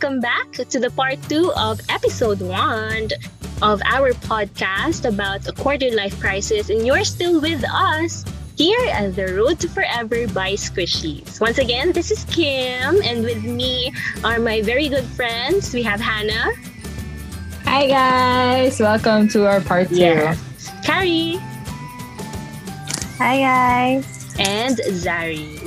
Welcome back to the part 2 of episode 1 of our podcast about a quarter life crisis, and you're still with us here at the Road to Forever by Squishies. Once again, this is Kim, and with me are my very good friends. We have Hannah. Hi guys! Welcome to our part 2. Yes. Carrie. Hi guys. And Zari.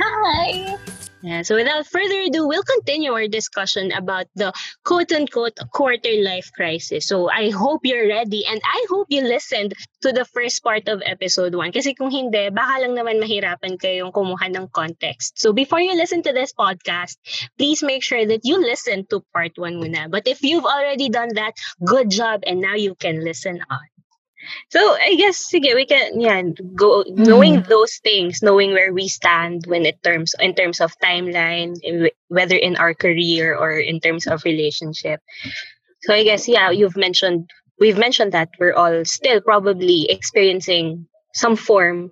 Hi! Yeah, so without further ado, we'll continue our discussion about the quote-unquote quarter-life crisis. So I hope you're ready, and I hope you listened to the first part of episode 1. Kasi kung hindi, baka lang naman mahirapan kayong kumuha ng context. So before you listen to this podcast, please make sure that you listen to part 1 muna. But if you've already done that, good job, and now you can listen on. So, I guess, sige, we can, go, knowing those things, knowing where we stand in terms of timeline, whether in our career or in terms of relationship. So, I guess, we've mentioned that we're all still probably experiencing some form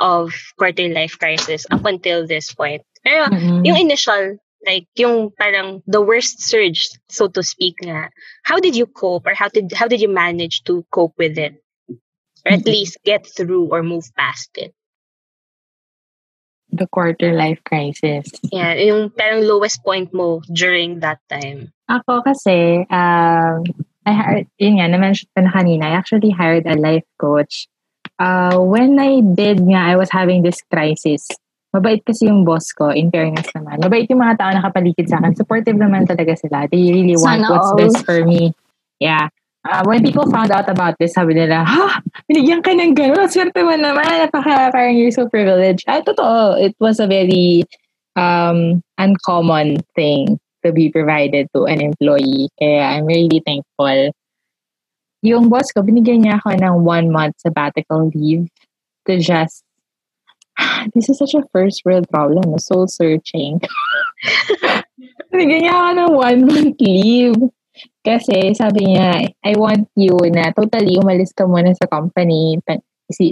of quarter-life crisis up until this point. Pero, yung initial, like, yung parang the worst surge, so to speak nga, how did you cope, or how did you manage to cope with it? Or at least get through or move past it. The quarter life crisis. Yeah, yung parang lowest point mo during that time. Ako kasi, na-mention ko na kanina, I actually hired a life coach. When I did nga, I was having this crisis. Mabait kasi yung boss ko, in fairness naman. Mabait yung mga tao nakapaligid sa akin. Supportive naman talaga sila. They really want what's best for me. Yeah. When people found out about this, sabi nila, ha? Binigyan ka ng gano'n? Swerte mo naman. Napaka, parang you're so privileged. Ay, totoo. It was a very uncommon thing to be provided to an employee. Kaya I'm really thankful. Yung boss ko, binigyan niya ako ng 1-month sabbatical leave to just, this is such a first world problem. Soul searching. Binigyan niya ako ng 1-month leave. Kasi sabi niya, I want you na totally umalis ka muna sa company.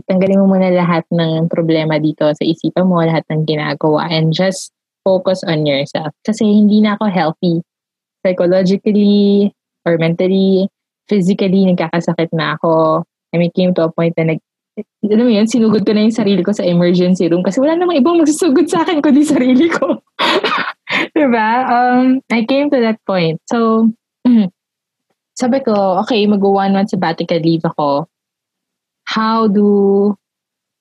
Tanggalin mo muna lahat ng problema dito sa isipan mo, lahat ng ginagawa, and just focus on yourself. Kasi hindi na ako healthy. Psychologically or mentally, physically, nagkakasakit na ako. I mean, came to a point na alam mo yun, sinugod ko na yung sarili ko sa emergency room kasi wala namang ibang magsusugod sa akin kundi sarili ko. Diba? I came to that point. So, sabi ko, okay, mag-1-month sabbatical leave ako.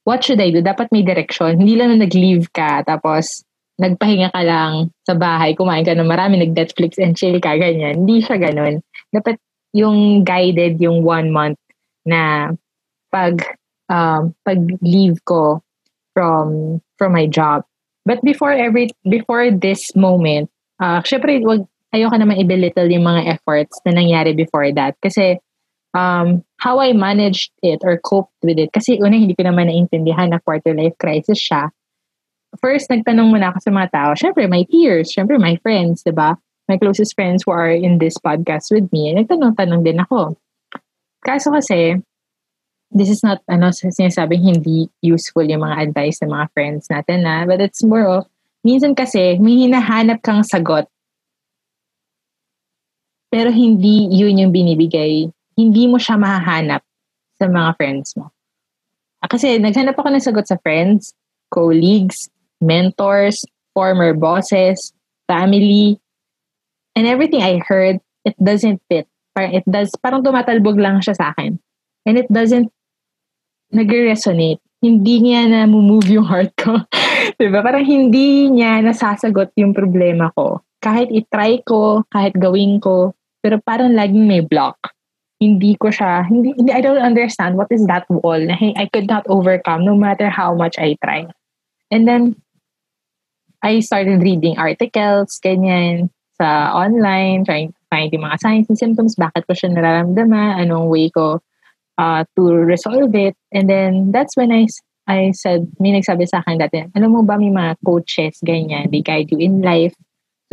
What should I do? Dapat may direction. Hindi lang na nag-leave ka, tapos nagpahinga ka lang sa bahay, kumain ka ng marami, nag-Netflix and chill ka, ganyan. Hindi siya ganun. Dapat yung guided, yung 1 month na pag-leave ko from my job. But before this moment, syempre, ayoko naman i-belittle yung mga efforts na nangyari before that. Kasi, how I managed it or coped with it. Kasi, una, hindi ko naman naintindihan na quarter-life crisis siya. First, nagtanong muna ako sa mga tao. Syempre, my peers. Syempre, my friends, diba? My closest friends who are in this podcast with me. Nagtanong-tanong din ako. Kaso kasi, this is not, sinasabing hindi useful yung mga advice ng mga friends natin na. But it's more of, minsan kasi, may hinahanap kang sagot. Pero hindi yun yung binibigay. Hindi mo siya mahahanap sa mga friends mo. Kasi naghanap ako ng sagot sa friends, colleagues, mentors, former bosses, family, and everything I heard, it doesn't fit. Parang tumatalbog lang siya sa akin. And it doesn't nag-resonate. Hindi niya na-move yung heart ko. Diba? Parang hindi niya nasasagot yung problema ko. Kahit itry ko, kahit gawin ko, pero parang laging may block. Hindi ko siya, I don't understand what is that wall na I could not overcome no matter how much I try. And then, I started reading articles, ganyan, sa online, trying to find yung mga signs and symptoms, bakit ko siya nararamdaman, anong way ko to resolve it. And then, that's when I said, may nagsabi sa akin dati, alam mo ba, may mga coaches, ganyan, they guide you in life.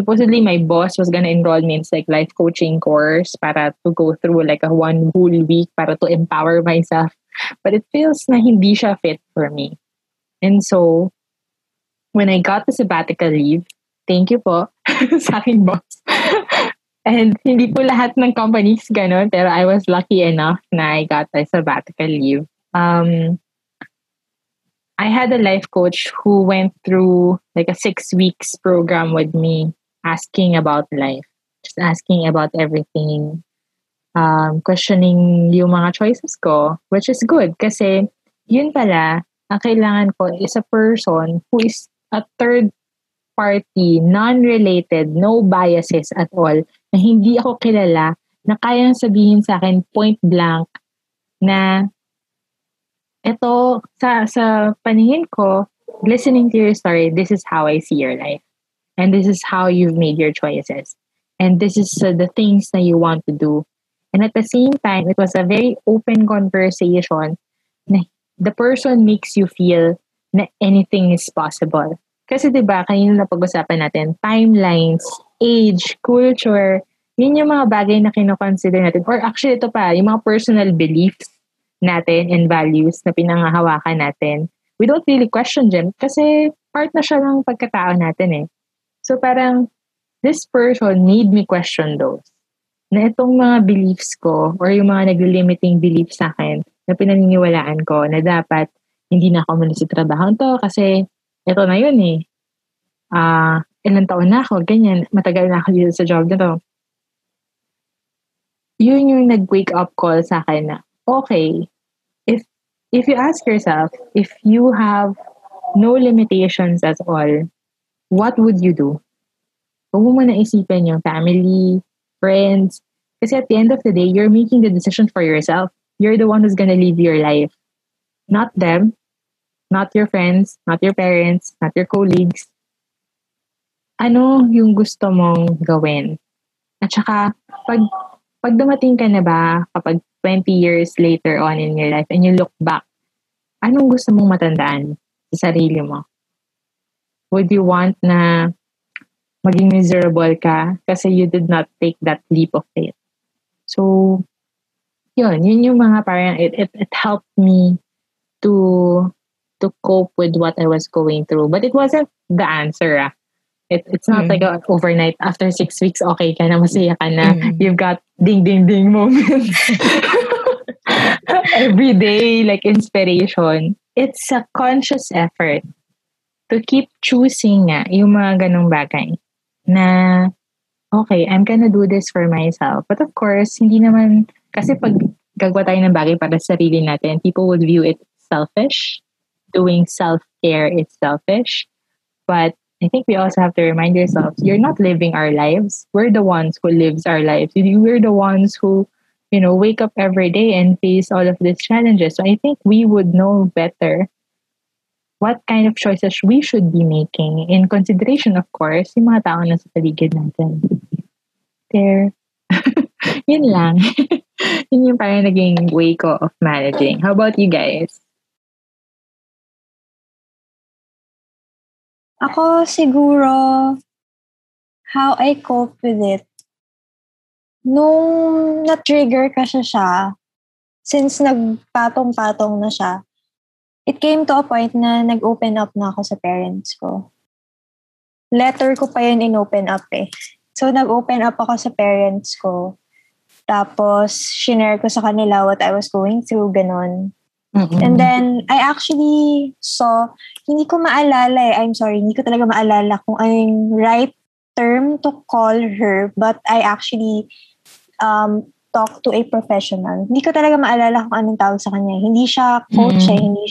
Supposedly, my boss was gonna enroll me in like life coaching course para to go through like a one whole week para to empower myself. But it feels na hindi siya fit for me. And so, when I got the sabbatical leave, thank you po sa aking boss. And hindi po lahat ng companies gano'n, pero I was lucky enough na I got a sabbatical leave. I had a life coach who went through like a 6 weeks program with me, asking about life, just asking about everything, questioning yung mga choices ko, which is good kasi yun pala, ang kailangan ko is a person who is a third party, non-related, no biases at all, na hindi ako kilala, na kayang sabihin sa akin point blank na eto, sa paningin ko, listening to your story, this is how I see your life. And this is how you've made your choices. And this is the things that you want to do. And at the same time, it was a very open conversation na the person makes you feel na anything is possible. Kasi diba, kanina napag-usapan natin, timelines, age, culture, yun yung mga bagay na kinoconsider natin. Or actually, ito pa, yung mga personal beliefs natin and values na pinangahawakan natin. We don't really question them kasi part na siya ng pagkatao natin eh. So parang, this person made me question those. Na itong mga beliefs ko or yung mga nag-limiting beliefs sa akin na pinaniniwalaan ko na dapat hindi na ako muna sa trabaho to kasi ito na yun eh. Ilang taon na ako, ganyan. Matagal na ako dito sa job na to. Yun yung nag-wake up call sa akin na, okay, if you ask yourself, if you have no limitations at all, what would you do? Huwag mo na isipin yung family, friends, kasi at the end of the day, you're making the decision for yourself. You're the one who's gonna live your life. Not them, not your friends, not your parents, not your colleagues. Ano yung gusto mong gawin? At saka, pag dumating ka na ba, kapag 20 years later on in your life, and you look back, anong gusto mong matandaan sa sarili mo? Would you want na maging miserable ka kasi you did not take that leap of faith? So, yun yung mga parang, it helped me to cope with what I was going through. But it wasn't the answer. It's not like an overnight, after 6 weeks, okay ka na, masaya ka na. You've got ding-ding-ding moments. Every day, like inspiration. It's a conscious effort to keep choosing nga yung mga ganong bagay na, okay, I'm gonna do this for myself. But of course, hindi naman, kasi pag gagawa tayo ng bagay para sa sarili natin, people will view it selfish. Doing self-care is selfish. But I think we also have to remind ourselves, you're not living our lives. We're the ones who lives our lives. We're the ones who, wake up every day and face all of these challenges. So I think we would know better what kind of choices we should be making in consideration, of course, yung mga tao na sa paligid natin. There. Yun lang. Yun yung parang naging way ko of managing. How about you guys? Ako siguro, how I cope with it. Nung na-trigger kasi siya, since nagpatong-patong na siya, it came to a point na nag-open up na ako sa parents ko. Letter ko pa yun in-open up eh. So nag-open up ako sa parents ko. Tapos, shinare ko sa kanila what I was going through, ganun. Mm-hmm. And then, I actually saw, hindi ko maalala eh, I'm sorry, hindi ko talaga maalala kung ano yung right term to call her, but I actually talked to a professional. Hindi ko talaga maalala kung anong tawag sa kanya. Hindi siya coach eh, hindi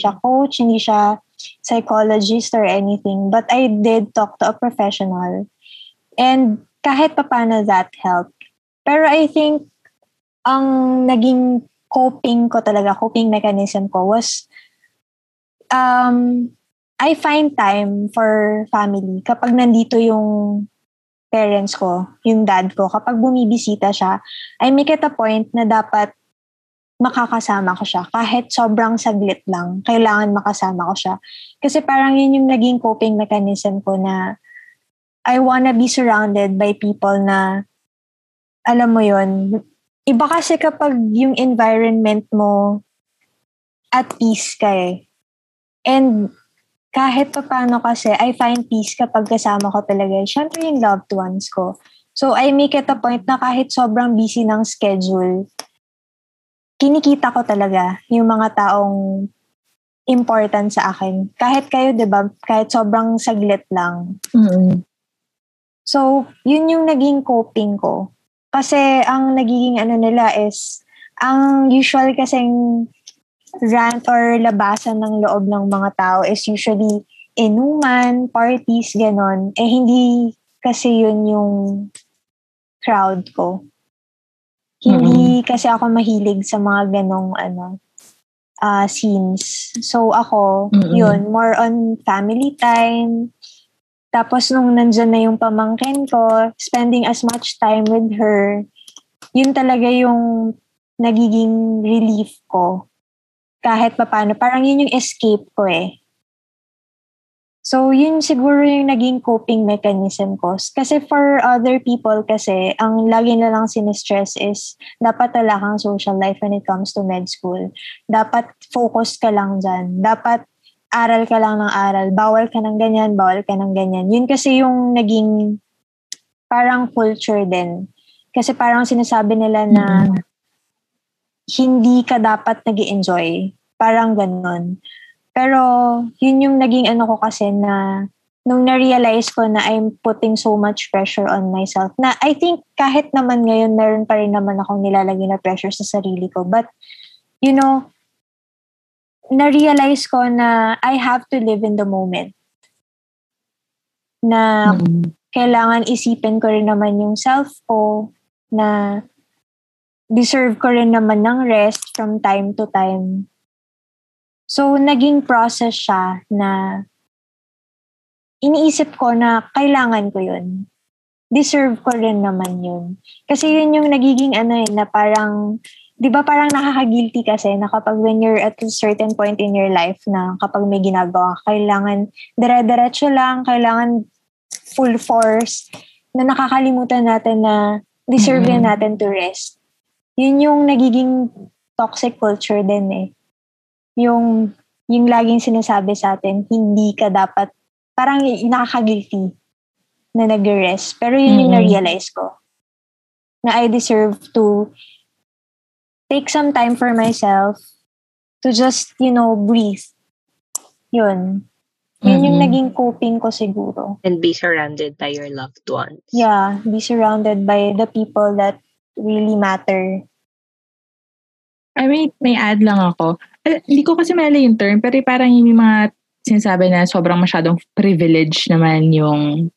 siya psychologist or anything, but I did talk to a professional. And kahit papaano that helped. Pero I think, ang naging coping mechanism ko was I find time for family. Kapag nandito yung parents ko, yung dad ko, kapag bumibisita siya, I make it a point na dapat makakasama ko siya. Kahit sobrang saglit lang, kailangan makasama ko siya. Kasi parang yun yung naging coping mechanism ko na I wanna be surrounded by people na, alam mo yun, iba kasi kapag yung environment mo at peace ka eh. And kahit pa paano kasi, I find peace kapag kasama ko talaga. Siyempre yung loved ones ko. So, I make it a point na kahit sobrang busy ng schedule, kinikita ko talaga yung mga taong important sa akin. Kahit kayo, di ba? Kahit sobrang saglit lang. Mm-hmm. So, yun yung naging coping ko. Kasi ang nagiging ano nila is, ang usual kasing rant or labasan ng loob ng mga tao is usually inuman, parties, ganon. Eh, hindi kasi yun yung crowd ko. Hindi kasi ako mahilig sa mga ganong ano, scenes. So, ako, yun, more on family time. Tapos, nung nandyan na yung pamangkin ko, spending as much time with her, yun talaga yung nagiging relief ko. Kahit papaano. Parang yun yung escape ko eh. So, yun siguro yung naging coping mechanism ko. Kasi for other people kasi, ang lagi na lang sinistress is dapat wala kang social life when it comes to med school. Dapat focus ka lang dyan. Dapat aral ka lang ng aral. Bawal ka ng ganyan, bawal ka ng ganyan. Yun kasi yung naging parang culture din. Kasi parang sinasabi nila na hindi ka dapat nag-i-enjoy. Parang ganun. Pero, yun yung naging ano ko kasi na nung na-realize ko na I'm putting so much pressure on myself. Na I think kahit naman ngayon, meron pa rin naman akong nilalagay na pressure sa sarili ko. But, you know, na-realize ko na I have to live in the moment. Na kailangan isipin ko rin naman yung self ko na deserve ko rin naman ng rest from time to time. So, naging process siya na iniisip ko na kailangan ko yun. Deserve ko rin naman yun. Kasi yun yung nagiging ano yun, na parang, di ba parang nakaka-guilty kasi na kapag when you're at a certain point in your life na kapag may ginagawa, kailangan dire-diretso lang, kailangan full force, na nakakalimutan natin na deserve rin natin to rest. Yun yung nagiging toxic culture din eh. Yung laging sinasabi sa atin, hindi ka dapat, parang nakaka-guilty na nag-rest. Pero yun yung na-realize ko. Na I deserve to take some time for myself to just, you know, breathe. Yun. Yun yung naging coping ko siguro. And be surrounded by your loved ones. Yeah, be surrounded by the people that really matter. I mean, may add lang ako. Hindi ko kasi mali yung term, pero parang yung mga sinasabi na sobrang masyadong privilege naman yung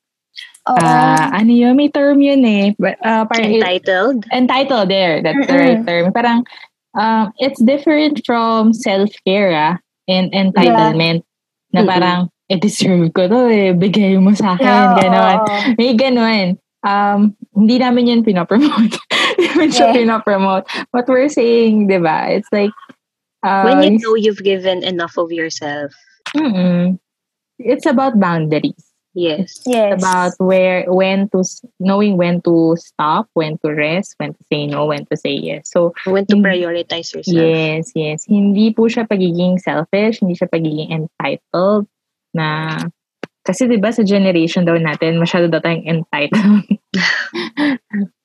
ano yun, may term yun eh. Parang entitled? Entitled, there. That's the right term. Parang, it's different from self-care and entitlement. Yeah. Na parang, deserve ko to eh, bigay mo sa akin, gano'n. May gano'n. Hindi namin yun pinapromote. Pinapromote. What we're saying, di ba? It's like, when you know you've given enough of yourself. It's about boundaries. Yes. It's about knowing when to stop, when to rest, when to say no, when to say yes. So, when to prioritize yourself. Yes. Hindi po siya pagiging selfish, hindi siya pagiging entitled na. Kasi diba sa generation daw natin, masyado daw tayong entitled.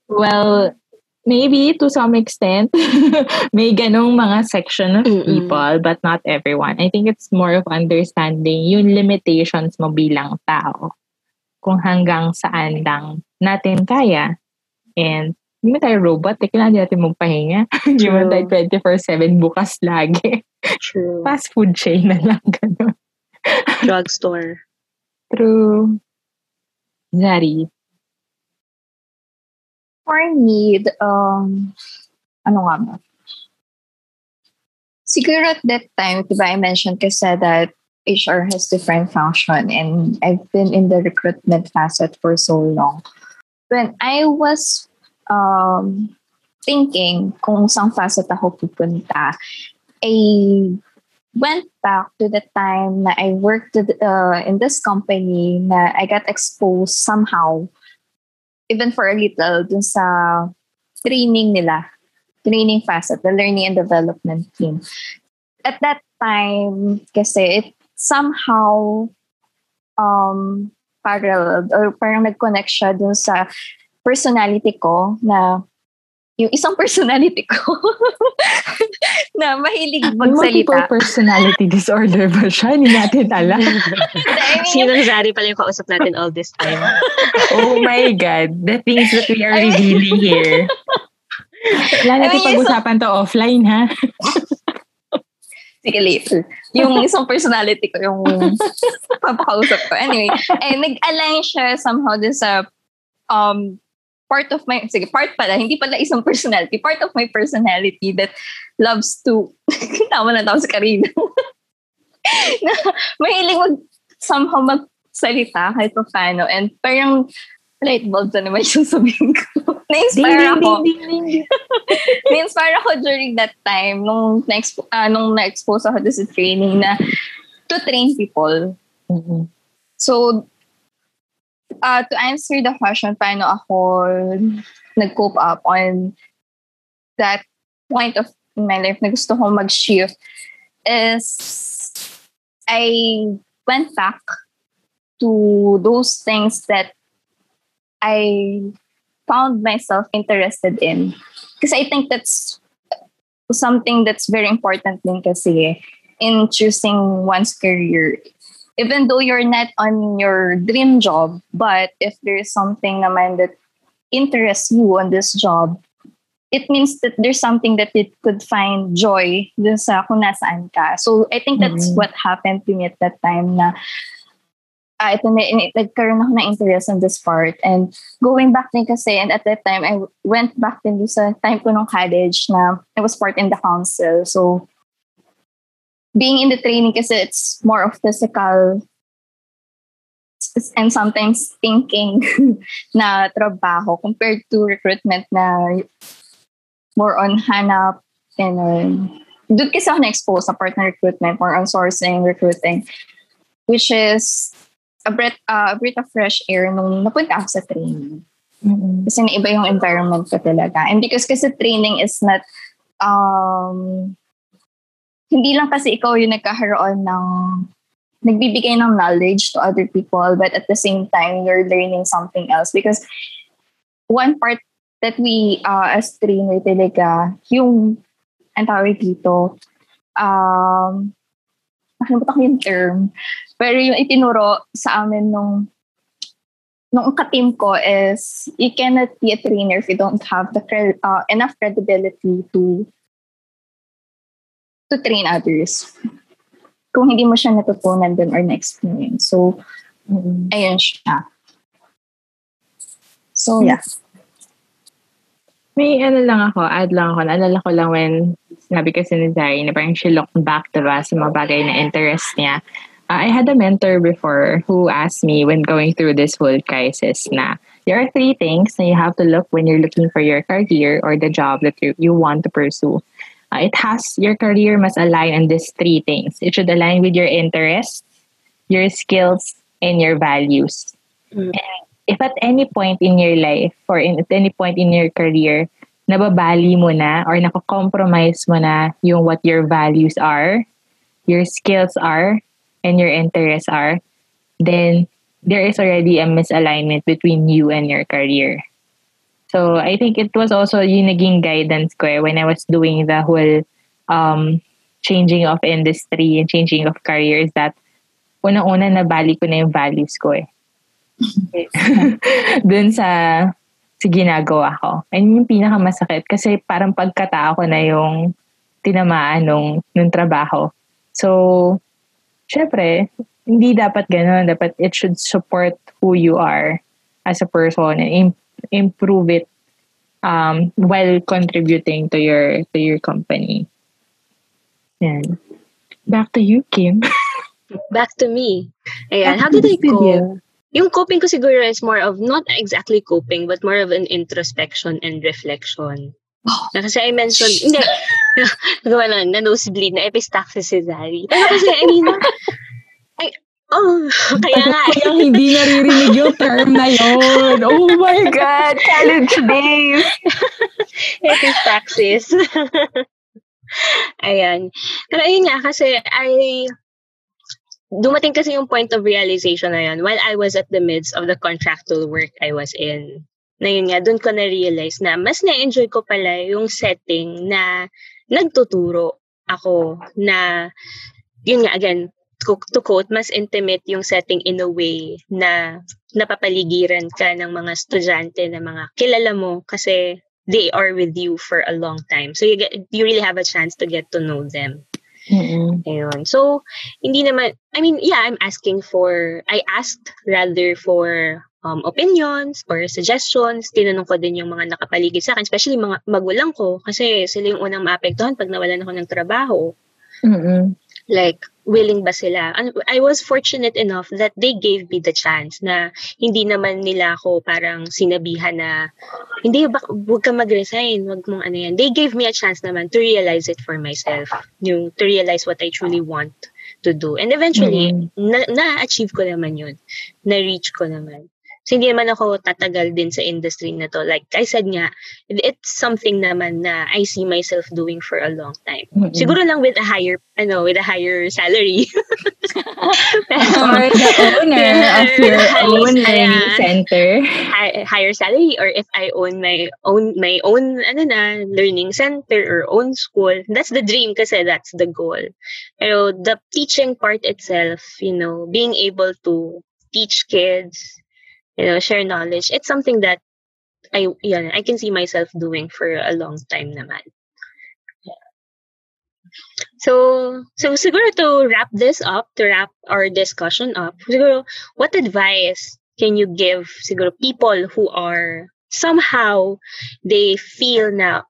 Well, maybe to some extent, may ganong mga section of people, but not everyone. I think it's more of understanding yung limitations mo bilang tao. Kung hanggang saan lang natin kaya. And hindi mo tayo robot, kailangan natin magpahinga. Hindi mo tayo 24/7 bukas lagi. True. Fast food chain na lang ganon. Drugstore. True. Zari. For me, siguro at that time, diba I mentioned kasi that HR has different function and I've been in the recruitment facet for so long. When I was thinking kung saan facet ako pupunta, I went back to the time na I worked in this company na I got exposed somehow, even for a little, dun sa training nila, training facet, the learning and development team. At that time, kasi it somehow paralleled or parang nag-connect siya dun sa personality ko na yung isang personality ko na mahilig magsalita. Multiple personality disorder ba siya? Hindi natin alam. Sinong Zari pala yung kausap natin all this time? Oh my God. The things that we are revealing here. Wala natin pag-usapan to offline, ha? Sige, later. Yung isang personality ko, yung papakausap ko. Anyway, eh, nag-align siya somehow din sa part of my, sige, part pala, hindi pala isang personality, part of my personality that loves to, tama na tao si Karina, na mahiling somehow magsalita kahit pa paano, and parang light bulb na naman yung sabihin ko. Na-inspire ako during that time, nung na-expose ako to sa training na to train people. Mm-hmm. So, to answer the question, paano ako nag-cope up on that point of my life na gusto kong mag-shift is I went back to those things that I found myself interested in. Because I think that's something that's very important din kasi in choosing one's career. Even though you're not on your dream job, but if there's something naman that interests you on this job, it means that there's something that it could find joy dun sa kung nasaan ka. So I think that's what happened to me at that time na ito na, nagkaroon ako ng interest in this part. And going back din kasi, and at that time, I went back din sa time ko nung college na I was part in the council. So being in the training kasi it's more of physical and sometimes thinking na trabaho compared to recruitment na more on hanap and doon kasi ako na-expose sa partner recruitment, more on sourcing, recruiting, which is a breath of fresh air nung napunta ako sa training. Mm-hmm. Kasi naiba yung environment ko talaga. And because kasi training is not hindi lang kasi ikaw yung nagkakaroon ng, nagbibigay ng knowledge to other people, but at the same time, you're learning something else. Because one part that we, as trainer talaga, yung, ang tawag dito, nakalimutan ko yung term, pero yung itinuro sa amin nung ka-team ko is, you cannot be a trainer if you don't have the enough credibility to train others. Kung hindi mo siya natutunan dun or na-experience. So, ayun siya. So, yeah. May add lang ako. Naalala ko lang when sinabi kasi ni Zari na parang she looked back, diba, sa mga bagay na interest niya. I had a mentor before who asked me when going through this whole crisis na there are three things na you have to look when you're looking for your career or the job that you want to pursue. Your career must align on these three things. It should align with your interests, your skills, and your values. Mm-hmm. And if at any point in your life or at any point in your career, nababali mo na or nakakompromise mo na yung what your values are, your skills are, and your interests are, then there is already a misalignment between you and your career. So, I think it was also yung naging guidance ko when I was doing the whole changing of industry and changing of careers that unang-una nabalik ko na yung values ko dun sa ginagawa ko. And yung pinakamasakit kasi parang pagkatao ko na yung tinamaan nung trabaho. So, syempre, hindi dapat ganun. Dapat it should support who you are as a person and improve it while contributing to your company. And back to you, Kim. Back to me. Ayan, how did I cope? Yung coping ko siguro is more of not exactly coping but more of an introspection and reflection. Kasi I mentioned, hindi, gawa na nosebleed na epistaxis si Zari. Pero kasi I mean, oh, kaya nga. Kaya hindi naririnig yung term na yun. Oh my God, college days. It is taxes. Ayan. Pero ayun nga, kasi I dumating kasi yung point of realization na yun while I was at the midst of the contractual work I was in. Na yun nga, doon ko na-realize na mas na-enjoy ko pala yung setting na nagtuturo ako na, yun nga, again, to quote, mas intimate yung setting in a way na napapaligiran ka ng mga estudyante na mga kilala mo kasi they are with you for a long time. So you really have a chance to get to know them. Mm-hmm. Ayun. So, hindi naman, I mean, yeah, I asked for opinions or suggestions. Tinanong ko din yung mga nakapaligid sa akin, especially mga magulang ko, kasi sila yung unang maapektuhan pag nawalan ako ng trabaho. Mm-hmm. Like, willing ba sila? And I was fortunate enough that they gave me the chance na hindi naman nila ako parang sinabihan na, hindi, huwag ka mag-resign, huwag mong ano yan. They gave me a chance naman to realize it for myself, yung to realize what I truly want to do. And eventually, na-achieve ko naman yun. Na-reach ko naman. So, hindi naman ako tatagal din sa industry na to. Like I said nga, it's something naman na I see myself doing for a long time. Mm-hmm. Siguro lang with a higher, with a higher salary. Or the owner of your own learning center. Higher salary, or if I own my own learning center or own school. That's the dream kasi that's the goal. Pero the teaching part itself, being able to teach kids, share knowledge. It's something that I can see myself doing for a long time naman. Yeah. So siguro to wrap our discussion up, siguro, what advice can you give siguro people who are somehow they feel na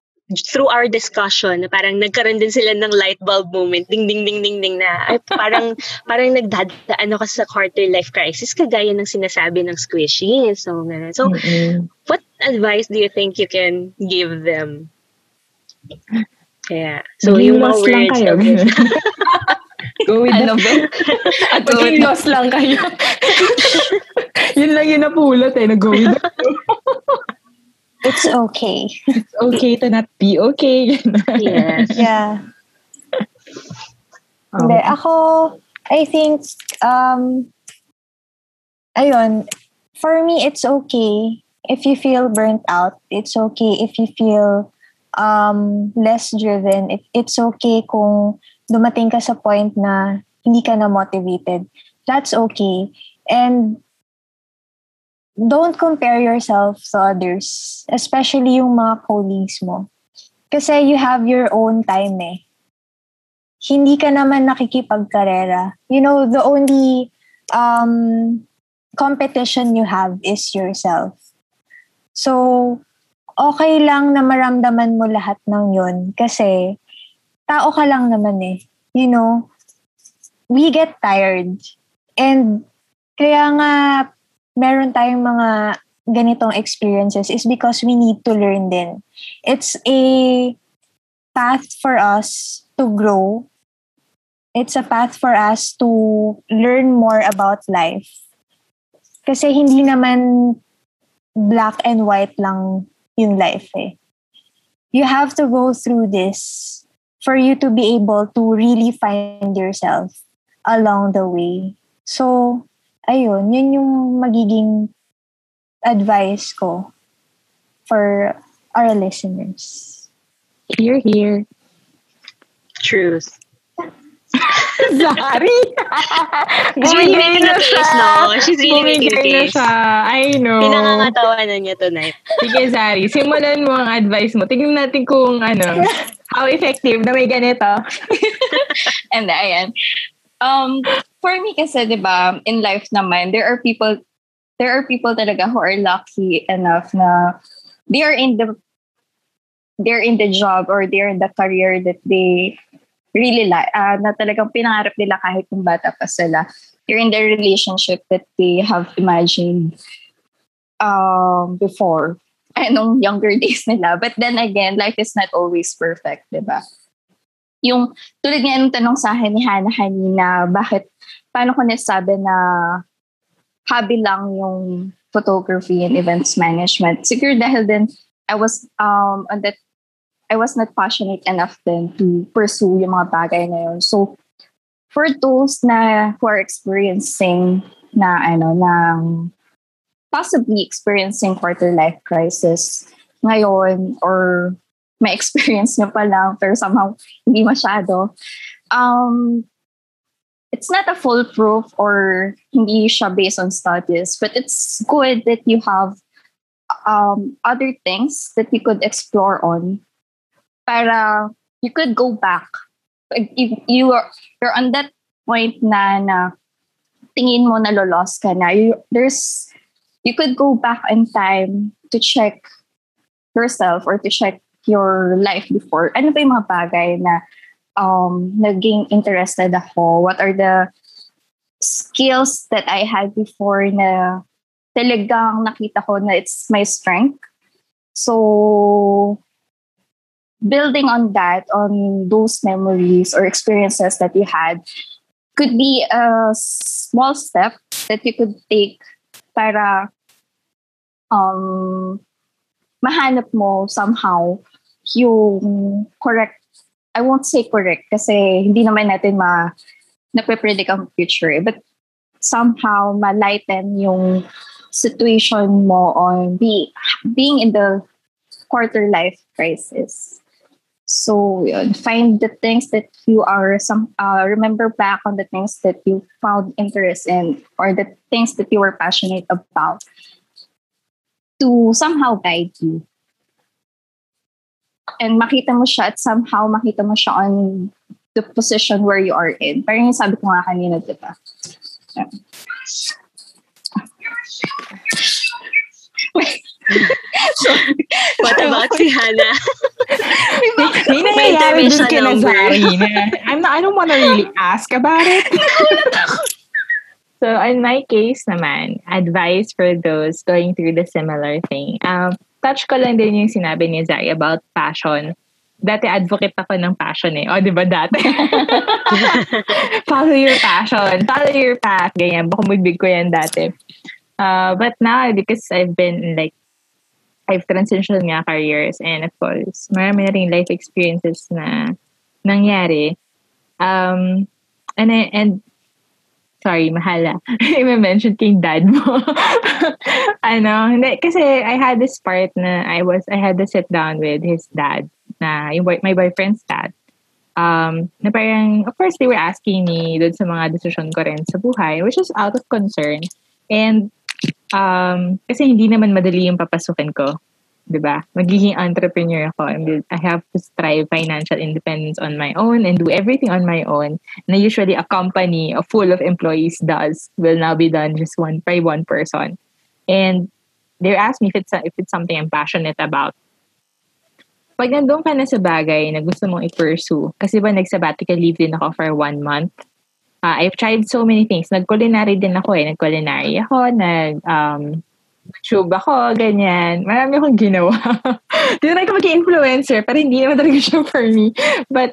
through our discussion, na parang nagkaroon din sila ng light bulb moment, ding ding ding ding ding na, ay, parang nagdadaan ako sa quarter life crisis, kagaya ng sinasabi ng Squishies. So mm-hmm. What advice do you think you can give them? Yeah. So yung mga words lang kayo. Go with the book. At maging lost lang kayo. Yun lang yung napulot go with the book. It's okay. It's okay to not be okay. Yes. Yeah. Hindi, ako, I think, ayun, for me, it's okay if you feel burnt out. It's okay if you feel less driven. It's okay kung dumating ka sa point na hindi ka na motivated. That's okay. And don't compare yourself to others, especially yung mga colleagues mo. Kasi you have your own time eh. Hindi ka naman nakikipagkarera. The only competition you have is yourself. So, okay lang na maramdaman mo lahat ng yun kasi tao ka lang naman eh. We get tired. And kaya nga meron tayong mga ganitong experiences is because we need to learn din. It's a path for us to grow. It's a path for us to learn more about life. Kasi hindi naman black and white lang yung life eh. You have to go through this for you to be able to really find yourself along the way. So, ayun, yun yung magiging advice ko for our listeners. Hear, hear. Truth. Sorry. She's really making a case, no? She's really making a case. I know. Pinangangatawanan niya tonight. Sige, Zari. Simulan mo ang advice mo. Tingnan natin kung how effective na may ganito. And ayan. For me kasi, di ba, in life naman, there are people talaga who are lucky enough na they're in the job or they're in the career that they really like, na talagang pinangarap nila kahit nung bata pa sila. They're in the relationship that they have imagined before, nung younger days nila. But then again, life is not always perfect, di ba? Yung tulad nga yung tanong sa akin ni Hannah kanina, paano ko nasabi na hobby lang yung photography and events management? Siguro dahil din I was not passionate enough then to pursue yung mga bagay na yun. So, for tools na for experiencing na ano na possibly experiencing quarter life crisis ngayon or may experience nyo pa lang pero somehow hindi masyado. It's not a foolproof or hindi siya based on studies, but it's good that you have other things that you could explore on para you could go back. If you're on that point na tingin mo nalolos ka na, you could go back in time to check yourself or to check your life before. Ano ba yung mga bagay na naging interested ako? What are the skills that I had before na talagang nakita ko na it's my strength? So, building on that, on those memories or experiences that you had, could be a small step that you could take para mahanap mo somehow yung correct, I won't say correct kasi hindi naman natin nape-predict ang future but somehow ma-lighten yung situation mo on being in the quarter life crisis. So find the things that you are remember back on the things that you found interest in or the things that you were passionate about to somehow guide you. And makita mo siya at somehow makita mo siya on the position where you are in. Parang yung sabi ko nga kanina, diba? Yeah. What about si Hannah? May nangyayari dun kay Nazarina. I don't wanna really ask about it. So in my case naman, advice for those going through the similar thing. Touch ko lang din yung sinabi ni Zari about passion. Dati advocate ako ng passion eh. O, diba dati? Follow your passion. Follow your path. Ganyan. Bumugbig ko yan dati. But now, because I've transitioned nga careers and of course, marami na rin life experiences na nangyari. Sorry, mahala. I mentioned king dad mo. Kasi I had this part na I had to sit down with his dad, na my boyfriend's dad. Na parang, of course, they were asking me dun sa mga decision ko rin sa buhay, which is out of concern. And, kasi hindi naman madali yung papasukin ko. Diba? Magiging entrepreneur ako. I have to strive financial independence on my own and do everything on my own. Na usually a company full of employees does will now be done just one by one person. And they asked me if it's something I'm passionate about. Pag nandun ka na sa bagay na gusto mong i-pursue, kasi ba nag-sabbatical leave din ako for 1 month. I've tried so many things. Nag-culinary din ako eh. Nag-culinary ako, tube ako, ganyan. Marami akong ginawa. Tinry ko maging influencer, pero hindi naman talaga siya for me. But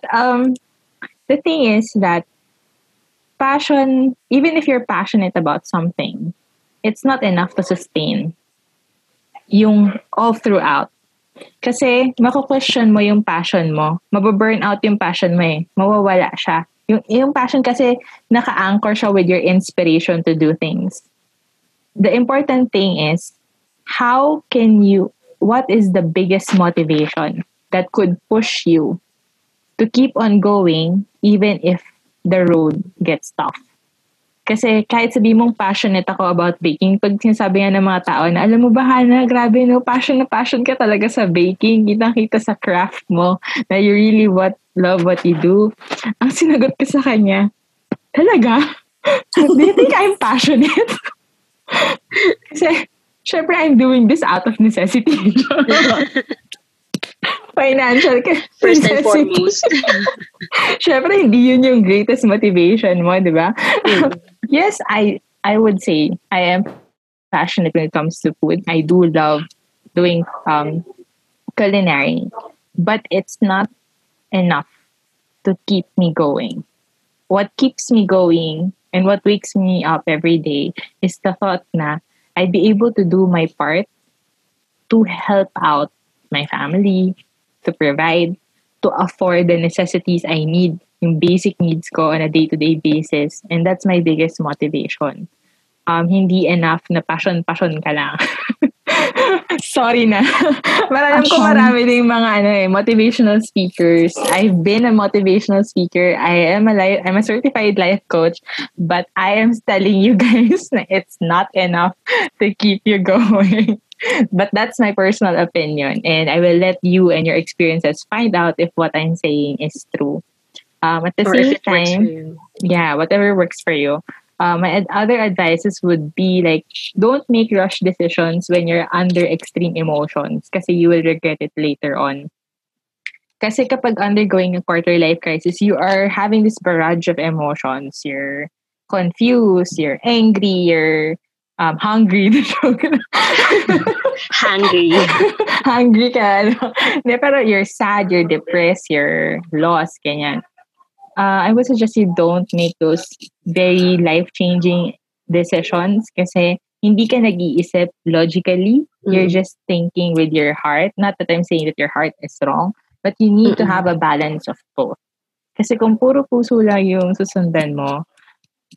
the thing is that passion, even if you're passionate about something, it's not enough to sustain yung all throughout. Kasi mako-question mo yung passion mo. Mababurn out yung passion mo eh. Mawawala siya. Yung passion kasi naka-anchor siya with your inspiration to do things. The important thing is, what is the biggest motivation that could push you to keep on going even if the road gets tough? Kasi kahit sabi mong passionate ako about baking, pag sinasabi nga ng mga tao na, alam mo ba Hannah, grabe no, passion ka talaga sa baking, kitang-kita sa craft mo, na you really love what you do. Ang sinagot ko sa kanya, talaga? Do you think I'm passionate? Kasi, syempre, I'm doing this out of necessity. Financial first necessity. And foremost. Syempre, hindi yun yung greatest motivation mo, di ba? Mm. Yes, I would say I am passionate when it comes to food. I do love doing culinary. But it's not enough to keep me going. What keeps me going and what wakes me up every day is the thought na I'd be able to do my part to help out my family, to provide, to afford the necessities I need yung basic needs ko on a day-to-day basis. And that's my biggest motivation. Hindi enough na passion ka lang. Sorry na. Marami ding mga motivational speakers. I've been a motivational speaker. I'm a certified life coach, but I am telling you guys na it's not enough to keep you going. But that's my personal opinion, and I will let you and your experiences find out if what I'm saying is true. At the same time, whatever works for you. My other advices would be like, don't make rush decisions when you're under extreme emotions kasi you will regret it later on. Kasi kapag undergoing a quarter life crisis, you are having this barrage of emotions. You're confused, you're angry, you're hungry. Hungry ka. Pero you're sad, you're depressed, you're lost, ganyan. I would suggest you don't make those very life-changing decisions kasi hindi ka nag-iisip logically. You're just thinking with your heart. Not that I'm saying that your heart is wrong, but you need to have a balance of both. Kasi kung puro puso lang yung susundan mo,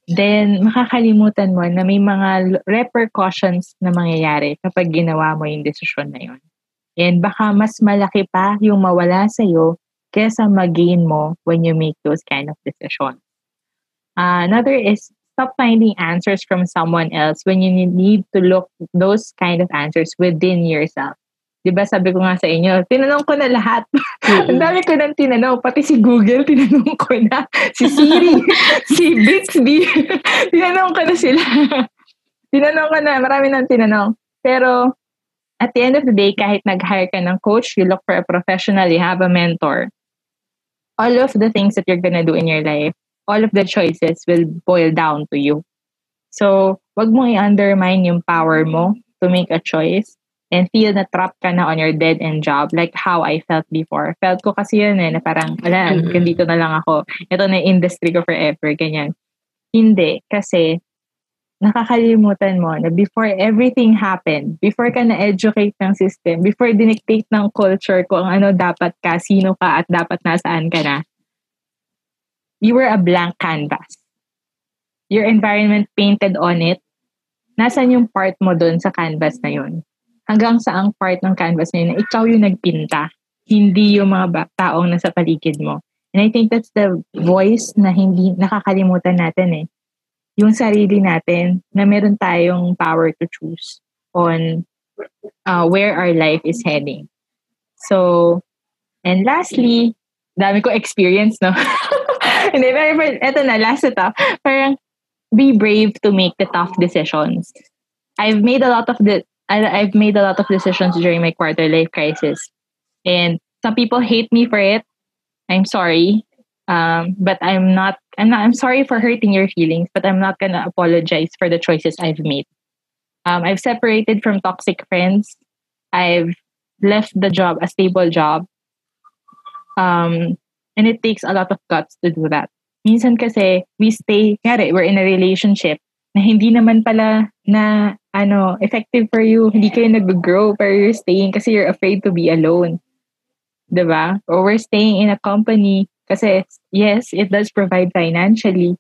then makakalimutan mo na may mga repercussions na mangyayari kapag ginawa mo yung desisyon na yun. And baka mas malaki pa yung mawala sa'yo kesa mag-gain mo when you make those kind of decisions. Another is stop finding answers from someone else when you need to look those kind of answers within yourself. Diba sabi ko nga sa inyo, tinanong ko na lahat. Ang dami ko nang tinanong, pati si Google tinanong ko na, si Siri, si Bixby, tinanong ko na sila. Tinanong ko na, marami nang tinanong. Pero at the end of the day, kahit nag-hire ka ng coach, you look for a professional, you have a mentor. All of the things that you're gonna do in your life, all of the choices will boil down to you. So, wag mong i-undermine yung power mo to make a choice and feel na trap ka na on your dead-end job like how I felt before. Felt ko kasi yun na parang, ganito na lang ako. Ito na industry ko forever, ganyan. Hindi, kasi nakakalimutan mo na before everything happened, before ka na-educate ng system, before dinictate ng culture kung ano dapat ka, sino ka, at dapat nasaan ka na, you were a blank canvas. Your environment painted on it. Nasaan yung part mo dun sa canvas na yun? Hanggang saang part ng canvas na yun na ikaw yung nagpinta, hindi yung mga taong nasa paligid mo. And I think that's the voice na hindi nakakalimutan natin yung sarili natin na meron tayong power to choose on where our life is heading. So, and lastly, dami ko experience, no? Hindi, pero eto na, last ito. Parang, be brave to make the tough decisions. I've made a lot of decisions during my quarter life crisis. And some people hate me for it. I'm sorry. But I'm sorry for hurting your feelings, but I'm not gonna apologize for the choices I've made. I've separated from toxic friends. I've left the job, a stable job. And it takes a lot of guts to do that. Minsan kasi, we're in a relationship na hindi naman pala na, effective for you. Hindi kayo nag-grow, pero you're staying kasi you're afraid to be alone. Diba? Or we're staying in a company kasi, yes, it does provide financially.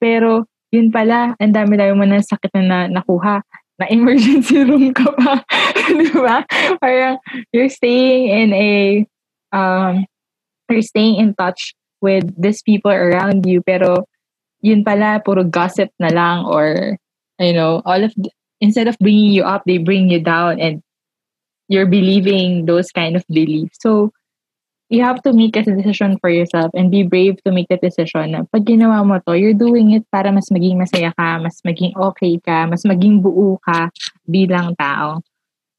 Pero, yun pala, ang dami-dami mo ng sakit na nakuha. Na-emergency room ka pa. Di ba? Parang, you're staying in touch with these people around you. Pero, yun pala, puro gossip na lang. Or, instead of bringing you up, they bring you down. And you're believing those kind of beliefs. So, you have to make a decision for yourself and be brave to make the decision na pag ginawa mo to, you're doing it para mas maging masaya ka, mas maging okay ka, mas maging buo ka bilang tao.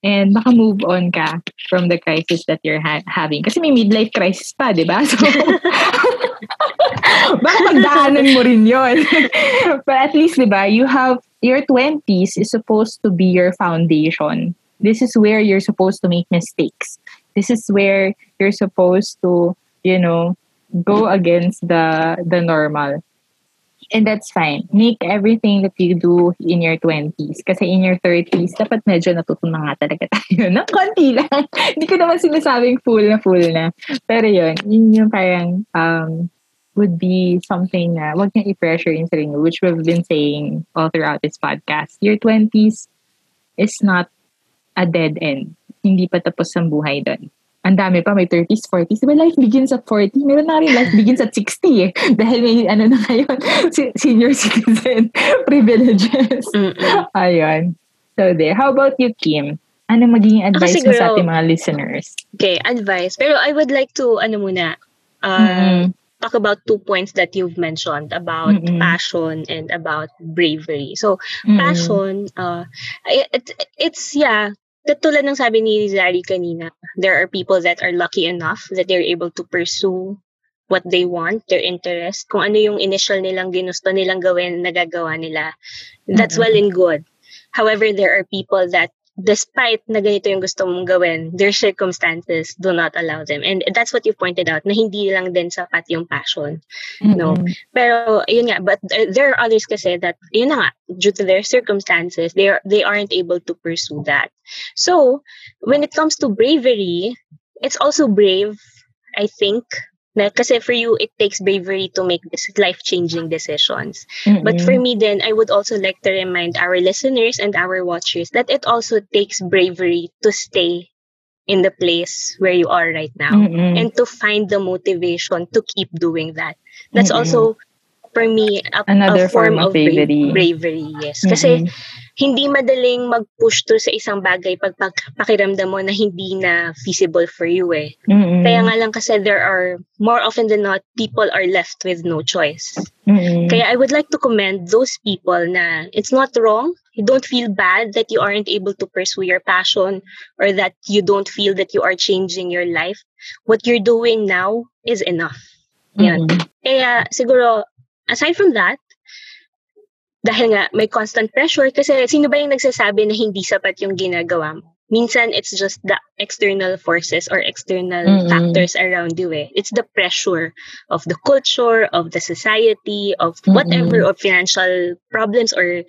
And baka move on ka from the crisis that you're having. Kasi may midlife crisis pa, di ba? So, baka pagdaanan mo rin yun. But at least, di ba, your 20s is supposed to be your foundation. This is where you're supposed to make mistakes. This is where you're supposed to, go against the normal. And that's fine. Make everything that you do in your 20s. Kasi in your 30s, dapat medyo natutunan nga talaga tayo. Nang konti lang. Hindi ko naman sinasabing full na. Pero yun yung parang would be something na huwag niyang i-pressure yung sarili niyo, which we've been saying all throughout this podcast. Your 20s is not a dead end. Hindi pa tapos ang buhay doon. Ang dami pa, may 30s, 40s. Diba life begins at 40? Meron na rin life begins at 60 eh. Dahil may ano na ngayon, senior citizen privileges. Mm-mm. Ayun. So there. How about you, Kim? Ano magiging advice mo sa ating mga listeners? Okay, advice. Pero I would like to, talk about 2 points that you've mentioned about passion and about bravery. So, passion, it's tulad ng sabi ni Zari kanina, there are people that are lucky enough that they're able to pursue what they want, their interest, kung ano yung initial nilang ginusto nilang gawin, nagagawa nila. That's well and good. However, there are people that despite na ganito yung gusto mong gawin, their circumstances do not allow them. And that's what you pointed out, na hindi lang din sapat yung passion. No? Pero, yun nga, but there are others kasi that, yun na nga, due to their circumstances, they aren't able to pursue that. So, when it comes to bravery, it's also brave, I think, na kasi for you, it takes bravery to make this life-changing decisions. But for me then, I would also like to remind our listeners and our watchers that it also takes bravery to stay in the place where you are right now and to find the motivation to keep doing that. That's also, for me, another form of bravery. Yes. Kasi hindi madaling mag-push through sa isang bagay pag pakiramdam mo na hindi na feasible for you eh. Kaya nga lang kasi there are, more often than not, people are left with no choice. Kaya I would like to commend those people na it's not wrong. You don't feel bad that you aren't able to pursue your passion or that you don't feel that you are changing your life. What you're doing now is enough. Yan. Kaya siguro, aside from that, dahil nga, may constant pressure kasi sino ba yung nagsasabi na hindi sapat yung ginagawa mo? Minsan, it's just the external forces or external factors around you eh. It's the pressure of the culture, of the society, of whatever, of financial problems or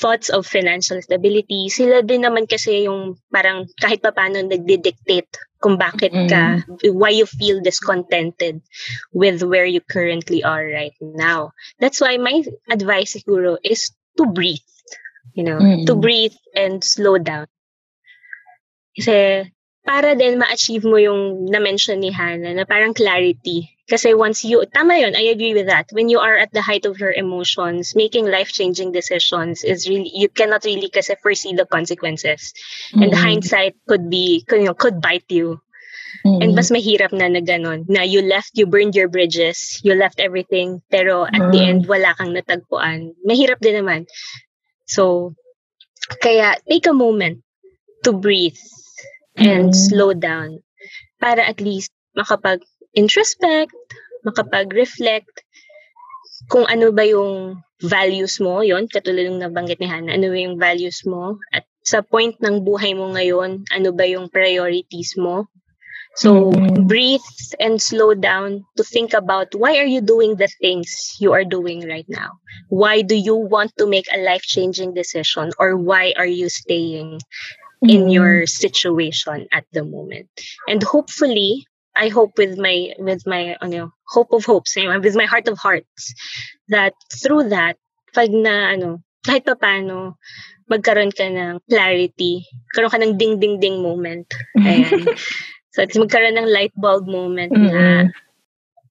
thoughts of financial stability. Sila din naman kasi yung parang kahit paano nagdi-dictate kung bakit ka, why you feel discontented with where you currently are right now. That's why my advice siguro is to breathe. You know, to breathe and slow down. Kasi para din ma-achieve mo yung na-mention ni Hannah na parang clarity. Kasi once you, tama yun, I agree with that. When you are at the height of your emotions, making life-changing decisions is really, you cannot really kasi foresee the consequences. And hindsight could be, could bite you. And mas mahirap na ganun, na you burned your bridges, you left everything, pero at the end, wala kang natagpuan. Mahirap din naman. So, kaya take a moment to breathe and slow down para at least makapag introspect, makapag-reflect kung ano ba yung values mo, yon katulad ng nabanggit ni Hannah, ano ba yung values mo at sa point ng buhay mo ngayon, ano ba yung priorities mo. So, breathe and slow down to think about why are you doing the things you are doing right now? Why do you want to make a life-changing decision or why are you staying in your situation at the moment? And hopefully, I hope with my heart of hearts that through that, pag na kahit pa paano magkaroon ka ng clarity, karoon ka ng ding-ding-ding moment. Ayan. So it's magkaroon ng light bulb moment na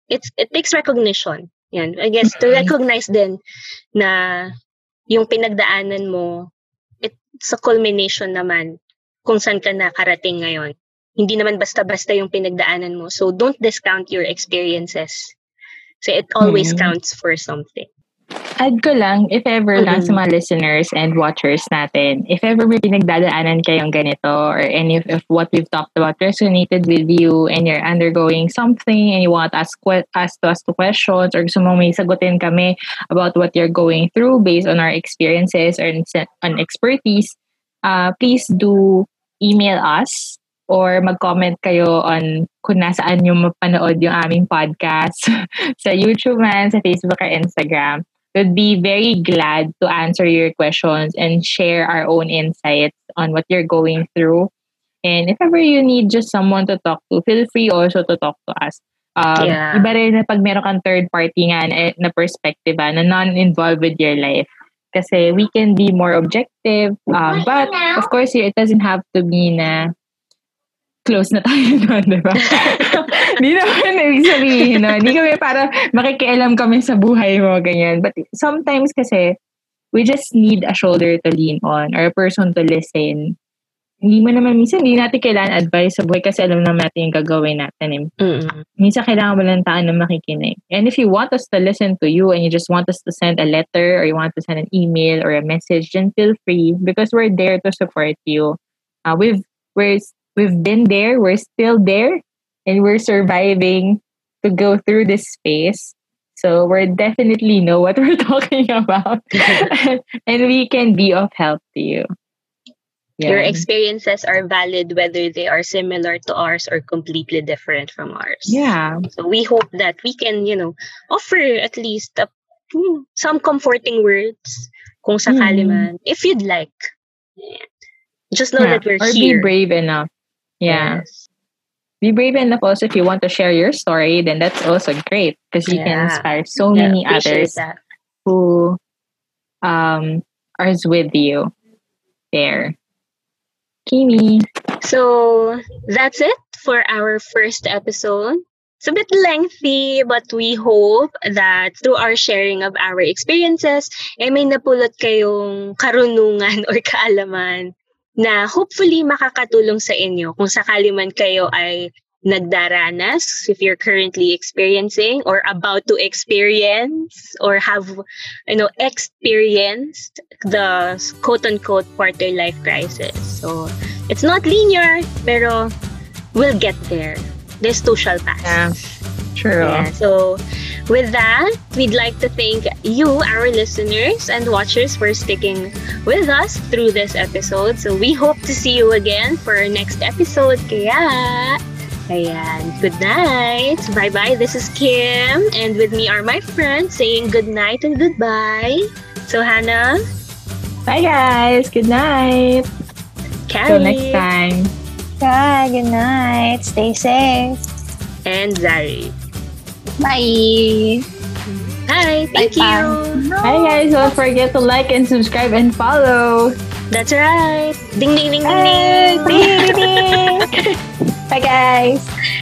it takes recognition. Yan. I guess to recognize din na yung pinagdaanan mo, it's a culmination naman kung saan ka nakarating ngayon. Hindi naman basta-basta yung pinagdaanan mo. So, don't discount your experiences. So, it always counts for something. Add ko lang, if ever lang sa mga listeners and watchers natin, if ever may pinagdadaanan kayong ganito or any of what we've talked about resonated with you and you're undergoing something and you want us to questions or gusto mong may sagutin kami about what you're going through based on our experiences or on expertise, please do email us or mag-comment kayo on kung nasaan yung mapanood yung aming podcast sa YouTube man, sa Facebook or Instagram. We'd be very glad to answer your questions and share our own insights on what you're going through. And if ever you need just someone to talk to, feel free also to talk to us. Iba rin na pag meron kang third party nga na perspective na non-involved with your life. Kasi we can be more objective. But, of course, it doesn't have to be na close na tayo doon, di ba? Hindi naman ibig sabihin, no? Hindi kami para makikialam kami sa buhay mo, ganyan. But sometimes kasi, we just need a shoulder to lean on or a person to listen. Hindi mo naman minsan, hindi natin kailangan advice sa buhay kasi alam naman natin yung gagawin natin. Minsan kailangan mo lang tayo na makikinig. And if you want us to listen to you and you just want us to send a letter or you want to send an email or a message, then feel free because we're there to support you. We've been there, we're still there, and we're surviving to go through this space. So we definitely know what we're talking about. And we can be of help to you. Yeah. Your experiences are valid whether they are similar to ours or completely different from ours. Yeah. So we hope that we can, you know, offer at least some comforting words kung sakali man, if you'd like. Yeah. Just know that we're here. Or be brave enough. Yeah. Yes. Be brave enough also if you want to share your story, then that's also great because you can inspire so many others who are with you there. Kimi. So that's it for our first episode. It's a bit lengthy, but we hope that through our sharing of our experiences, may napulot kayong karunungan or kaalaman na hopefully makakatulong sa inyo kung sakali man kayo ay nagdaranas, if you're currently experiencing or about to experience or have, you know, experienced the quote-unquote quarter-life crisis. So, it's not linear, pero we'll get there. This too shall pass. Yeah, true. Yeah, so, with that, we'd like to thank you, our listeners and watchers, for sticking with us through this episode. So, we hope to see you again for our next episode. Kaya... Ayan. Good night. Bye-bye. This is Kim. And with me are my friends saying good night and goodbye. So, Hannah. Bye, guys. Good night. Carrie. Till next time. Bye. Good night. Stay safe. And Zari. Bye. Bye. Thank you. Bye, guys. Don't forget to like and subscribe and follow. That's right. Ding, ding, ding, ding, ding. Ding, ding, ding. Bye, guys.